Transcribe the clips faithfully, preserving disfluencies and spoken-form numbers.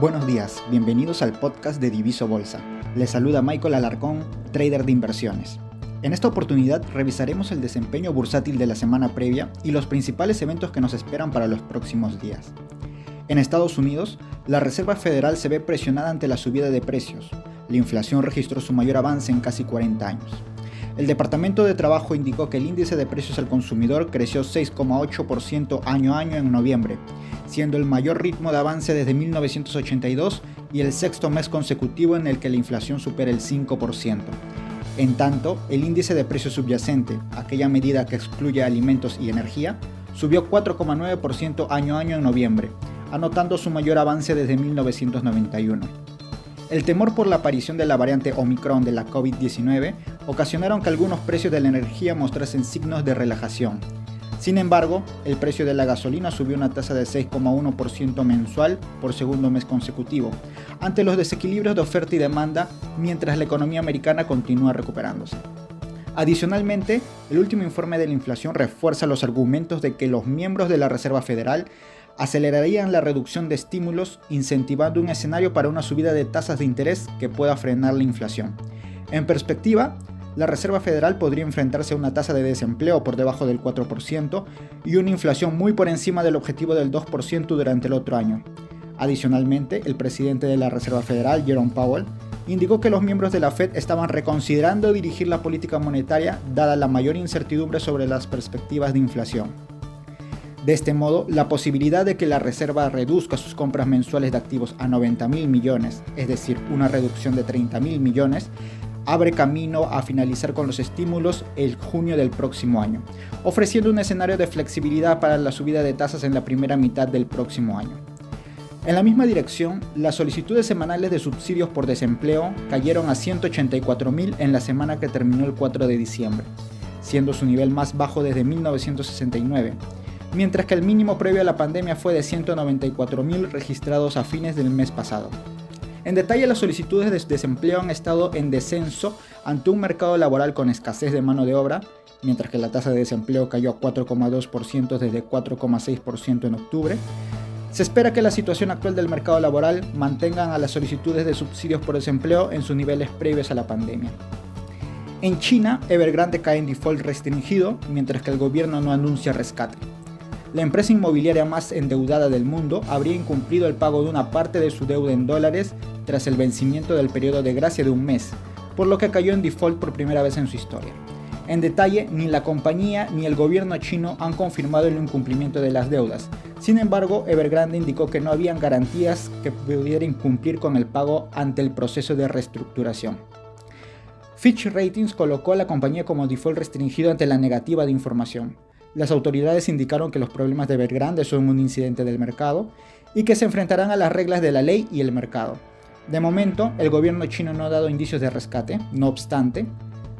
Buenos días, bienvenidos al podcast de Diviso Bolsa. Les saluda Michael Alarcón, trader de inversiones. En esta oportunidad revisaremos el desempeño bursátil de la semana previa y los principales eventos que nos esperan para los próximos días. En Estados Unidos, la Reserva Federal se ve presionada ante la subida de precios. La inflación registró su mayor avance en casi cuarenta años. El Departamento de Trabajo indicó que el índice de precios al consumidor creció seis coma ocho por ciento año a año en noviembre, siendo el mayor ritmo de avance desde mil novecientos ochenta y dos y el sexto mes consecutivo en el que la inflación supera el cinco por ciento. En tanto, el índice de precios subyacente, aquella medida que excluye alimentos y energía, subió cuatro coma nueve por ciento año a año en noviembre, anotando su mayor avance desde mil novecientos noventa y uno. El temor por la aparición de la variante Omicron de la COVID diecinueve ocasionaron que algunos precios de la energía mostrasen signos de relajación. Sin embargo, el precio de la gasolina subió una tasa de seis coma uno por ciento mensual por segundo mes consecutivo, ante los desequilibrios de oferta y demanda mientras la economía americana continúa recuperándose. Adicionalmente, el último informe de la inflación refuerza los argumentos de que los miembros de la Reserva Federal acelerarían la reducción de estímulos, incentivando un escenario para una subida de tasas de interés que pueda frenar la inflación. En perspectiva, la Reserva Federal podría enfrentarse a una tasa de desempleo por debajo del cuatro por ciento y una inflación muy por encima del objetivo del dos por ciento durante el otro año. Adicionalmente, el presidente de la Reserva Federal, Jerome Powell, indicó que los miembros de la Fed estaban reconsiderando dirigir la política monetaria dada la mayor incertidumbre sobre las perspectivas de inflación. De este modo, la posibilidad de que la Reserva reduzca sus compras mensuales de activos a noventa mil millones, es decir, una reducción de treinta mil millones, abre camino a finalizar con los estímulos el junio del próximo año, ofreciendo un escenario de flexibilidad para la subida de tasas en la primera mitad del próximo año. En la misma dirección, las solicitudes semanales de subsidios por desempleo cayeron a ciento ochenta y cuatro mil en la semana que terminó el cuatro de diciembre, siendo su nivel más bajo desde mil novecientos sesenta y nueve. Mientras que el mínimo previo a la pandemia fue de ciento noventa y cuatro mil registrados a fines del mes pasado. En detalle, las solicitudes de desempleo han estado en descenso ante un mercado laboral con escasez de mano de obra, mientras que la tasa de desempleo cayó a cuatro coma dos por ciento desde cuatro coma seis por ciento en octubre. Se espera que la situación actual del mercado laboral mantenga a las solicitudes de subsidios por desempleo en sus niveles previos a la pandemia. En China, Evergrande cae en default restringido, mientras que el gobierno no anuncia rescate. La empresa inmobiliaria más endeudada del mundo habría incumplido el pago de una parte de su deuda en dólares tras el vencimiento del periodo de gracia de un mes, por lo que cayó en default por primera vez en su historia. En detalle, ni la compañía ni el gobierno chino han confirmado el incumplimiento de las deudas. Sin embargo, Evergrande indicó que no habían garantías que pudieran cumplir con el pago ante el proceso de reestructuración. Fitch Ratings colocó a la compañía como default restringido ante la negativa de información. Las autoridades indicaron que los problemas de Evergrande son un incidente del mercado y que se enfrentarán a las reglas de la ley y el mercado. De momento, el gobierno chino no ha dado indicios de rescate. No obstante,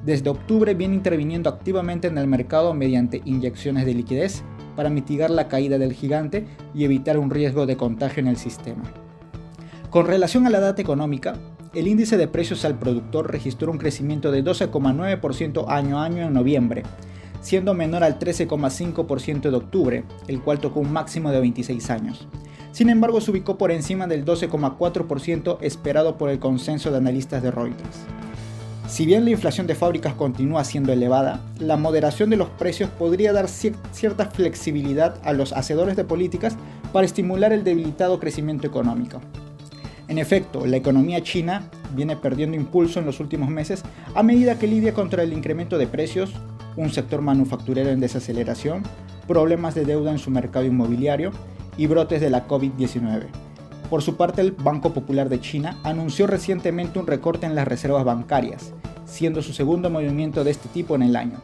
desde octubre viene interviniendo activamente en el mercado mediante inyecciones de liquidez para mitigar la caída del gigante y evitar un riesgo de contagio en el sistema. Con relación a la data económica, el índice de precios al productor registró un crecimiento de doce coma nueve por ciento año a año en noviembre, siendo menor al trece coma cinco por ciento de octubre, el cual tocó un máximo de veintiséis años. Sin embargo, se ubicó por encima del doce coma cuatro por ciento esperado por el consenso de analistas de Reuters. Si bien la inflación de fábricas continúa siendo elevada, la moderación de los precios podría dar cierta flexibilidad a los hacedores de políticas para estimular el debilitado crecimiento económico. En efecto, la economía china viene perdiendo impulso en los últimos meses a medida que lidia contra el incremento de precios, un sector manufacturero en desaceleración, problemas de deuda en su mercado inmobiliario y brotes de la COVID diecinueve. Por su parte, el Banco Popular de China anunció recientemente un recorte en las reservas bancarias, siendo su segundo movimiento de este tipo en el año.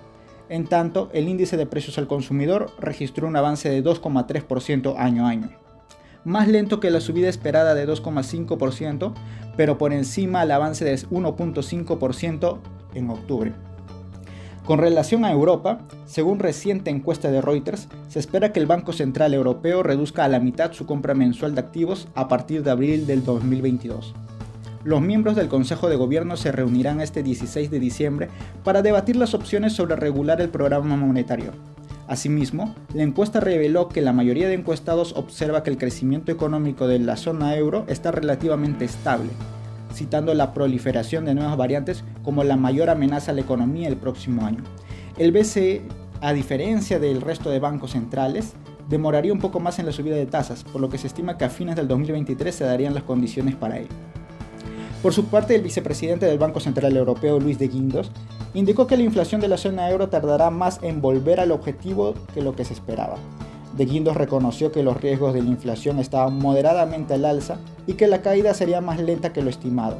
En tanto, el índice de precios al consumidor registró un avance de dos coma tres por ciento año a año, más lento que la subida esperada de dos coma cinco por ciento, pero por encima al avance de uno coma cinco por ciento en octubre. Con relación a Europa, según reciente encuesta de Reuters, se espera que el Banco Central Europeo reduzca a la mitad su compra mensual de activos a partir de abril del dos mil veintidós. Los miembros del Consejo de Gobierno se reunirán este dieciséis de diciembre para debatir las opciones sobre regular el programa monetario. Asimismo, la encuesta reveló que la mayoría de encuestados observa que el crecimiento económico de la zona euro está relativamente estable, citando la proliferación de nuevas variantes como la mayor amenaza a la economía el próximo año. El B C E, a diferencia del resto de bancos centrales, demoraría un poco más en la subida de tasas, por lo que se estima que a fines del dos mil veintitrés se darían las condiciones para ello. Por su parte, el vicepresidente del Banco Central Europeo, Luis de Guindos, indicó que la inflación de la zona euro tardará más en volver al objetivo que lo que se esperaba. De Guindos reconoció que los riesgos de la inflación estaban moderadamente al alza y que la caída sería más lenta que lo estimado.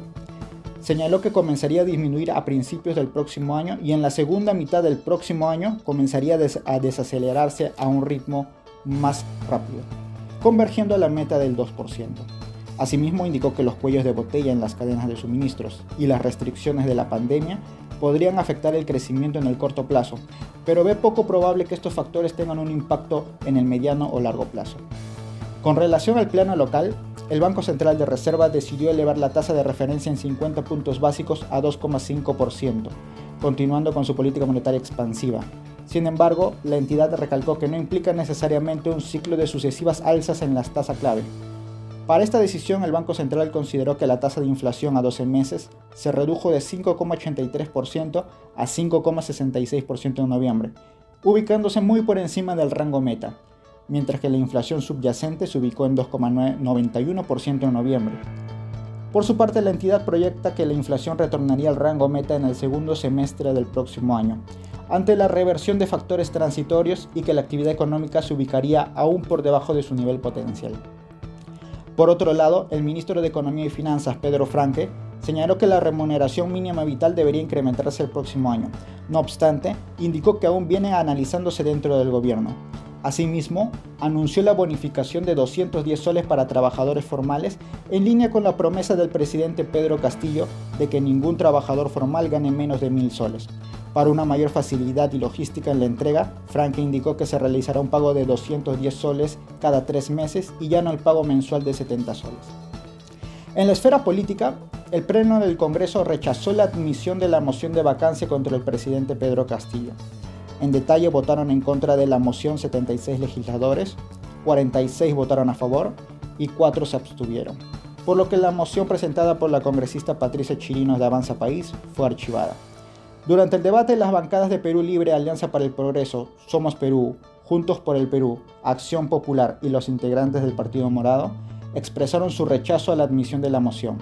Señaló que comenzaría a disminuir a principios del próximo año y en la segunda mitad del próximo año comenzaría a desacelerarse a un ritmo más rápido, convergiendo a la meta del dos por ciento. Asimismo, indicó que los cuellos de botella en las cadenas de suministros y las restricciones de la pandemia podrían afectar el crecimiento en el corto plazo, pero ve poco probable que estos factores tengan un impacto en el mediano o largo plazo. Con relación al plano local, el Banco Central de Reserva decidió elevar la tasa de referencia en cincuenta puntos básicos a dos coma cinco por ciento, continuando con su política monetaria expansiva. Sin embargo, la entidad recalcó que no implica necesariamente un ciclo de sucesivas alzas en las tasas clave. Para esta decisión, el Banco Central consideró que la tasa de inflación a doce meses se redujo de cinco coma ochenta y tres por ciento a cinco coma sesenta y seis por ciento en noviembre, ubicándose muy por encima del rango meta, mientras que la inflación subyacente se ubicó en dos coma noventa y uno por ciento en noviembre. Por su parte, la entidad proyecta que la inflación retornaría al rango meta en el segundo semestre del próximo año, ante la reversión de factores transitorios y que la actividad económica se ubicaría aún por debajo de su nivel potencial. Por otro lado, el ministro de Economía y Finanzas, Pedro Franco, señaló que la remuneración mínima vital debería incrementarse el próximo año. No obstante, indicó que aún viene analizándose dentro del gobierno. Asimismo, anunció la bonificación de doscientos diez soles para trabajadores formales, en línea con la promesa del presidente Pedro Castillo de que ningún trabajador formal gane menos de mil soles. Para una mayor facilidad y logística en la entrega, Franco indicó que se realizará un pago de doscientos diez soles cada tres meses y ya no el pago mensual de setenta soles. En la esfera política, el Pleno del Congreso rechazó la admisión de la moción de vacancia contra el presidente Pedro Castillo. En detalle, votaron en contra de la moción setenta y seis legisladores, cuarenta y seis votaron a favor y cuatro se abstuvieron, por lo que la moción presentada por la congresista Patricia Chirinos de Avanza País fue archivada. Durante el debate, las bancadas de Perú Libre, Alianza para el Progreso, Somos Perú, Juntos por el Perú, Acción Popular y los integrantes del Partido Morado expresaron su rechazo a la admisión de la moción,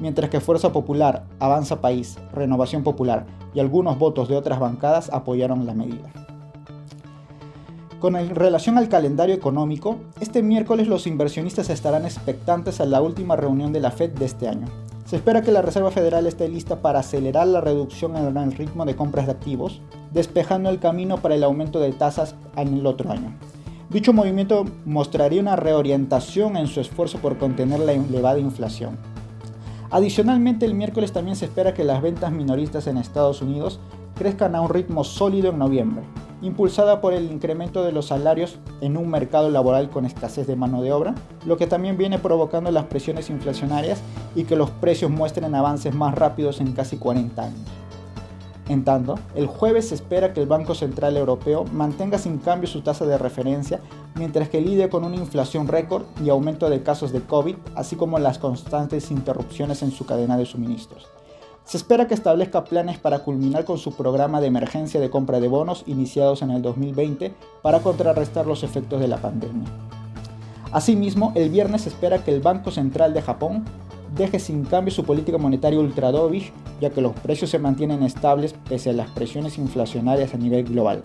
mientras que Fuerza Popular, Avanza País, Renovación Popular y algunos votos de otras bancadas apoyaron la medida. Con relación al calendario económico, este miércoles los inversionistas estarán expectantes a la última reunión de la Fed de este año. Se espera que la Reserva Federal esté lista para acelerar la reducción en el ritmo de compras de activos, despejando el camino para el aumento de tasas en el otro año. Dicho movimiento mostraría una reorientación en su esfuerzo por contener la elevada inflación. Adicionalmente, el miércoles también se espera que las ventas minoristas en Estados Unidos crezcan a un ritmo sólido en noviembre, impulsada por el incremento de los salarios en un mercado laboral con escasez de mano de obra, lo que también viene provocando las presiones inflacionarias y que los precios muestren avances más rápidos en casi cuarenta años. En tanto, el jueves se espera que el Banco Central Europeo mantenga sin cambio su tasa de referencia mientras que lidia con una inflación récord y aumento de casos de COVID, así como las constantes interrupciones en su cadena de suministros. Se espera que establezca planes para culminar con su programa de emergencia de compra de bonos iniciados en el dos mil veinte para contrarrestar los efectos de la pandemia. Asimismo, el viernes se espera que el Banco Central de Japón deje sin cambio su política monetaria ultra dovish, ya que los precios se mantienen estables pese a las presiones inflacionarias a nivel global.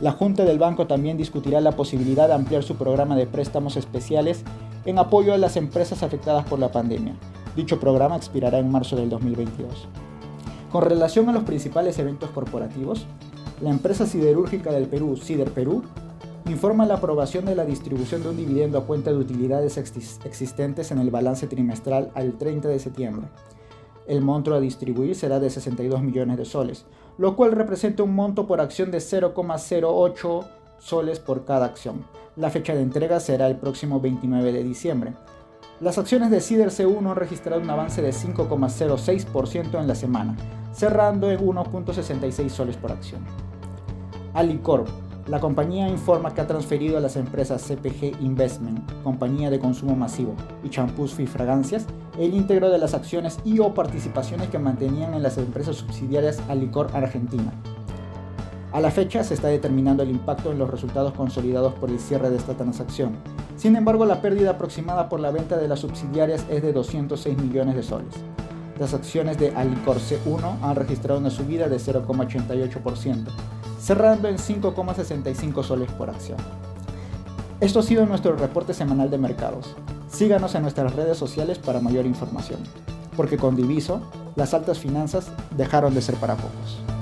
La Junta del Banco también discutirá la posibilidad de ampliar su programa de préstamos especiales en apoyo a las empresas afectadas por la pandemia. Dicho programa expirará en marzo del dos mil veintidós. Con relación a los principales eventos corporativos, la empresa siderúrgica del Perú, Siderperú, informa la aprobación de la distribución de un dividendo a cuenta de utilidades existentes en el balance trimestral al treinta de septiembre. El monto a distribuir será de sesenta y dos millones de soles, lo cual representa un monto por acción de cero coma cero ocho soles por cada acción. La fecha de entrega será el próximo veintinueve de diciembre. Las acciones de Siderperú han registrado un avance de cinco coma cero seis por ciento en la semana, cerrando en uno coma sesenta y seis soles por acción. Alicorp, La compañía informa que ha transferido a las empresas C P G Investment, compañía de consumo masivo, y Champús y Fragancias el íntegro de las acciones y o participaciones que mantenían en las empresas subsidiarias Alicor Argentina. A la fecha se está determinando el impacto en los resultados consolidados por el cierre de esta transacción. Sin embargo, la pérdida aproximada por la venta de las subsidiarias es de doscientos seis millones de soles. Las acciones de Alicor C uno han registrado una subida de cero coma ochenta y ocho por ciento, cerrando en cinco coma sesenta y cinco soles por acción. Esto ha sido nuestro reporte semanal de mercados. Síganos en nuestras redes sociales para mayor información, porque con Diviso, las altas finanzas dejaron de ser para pocos.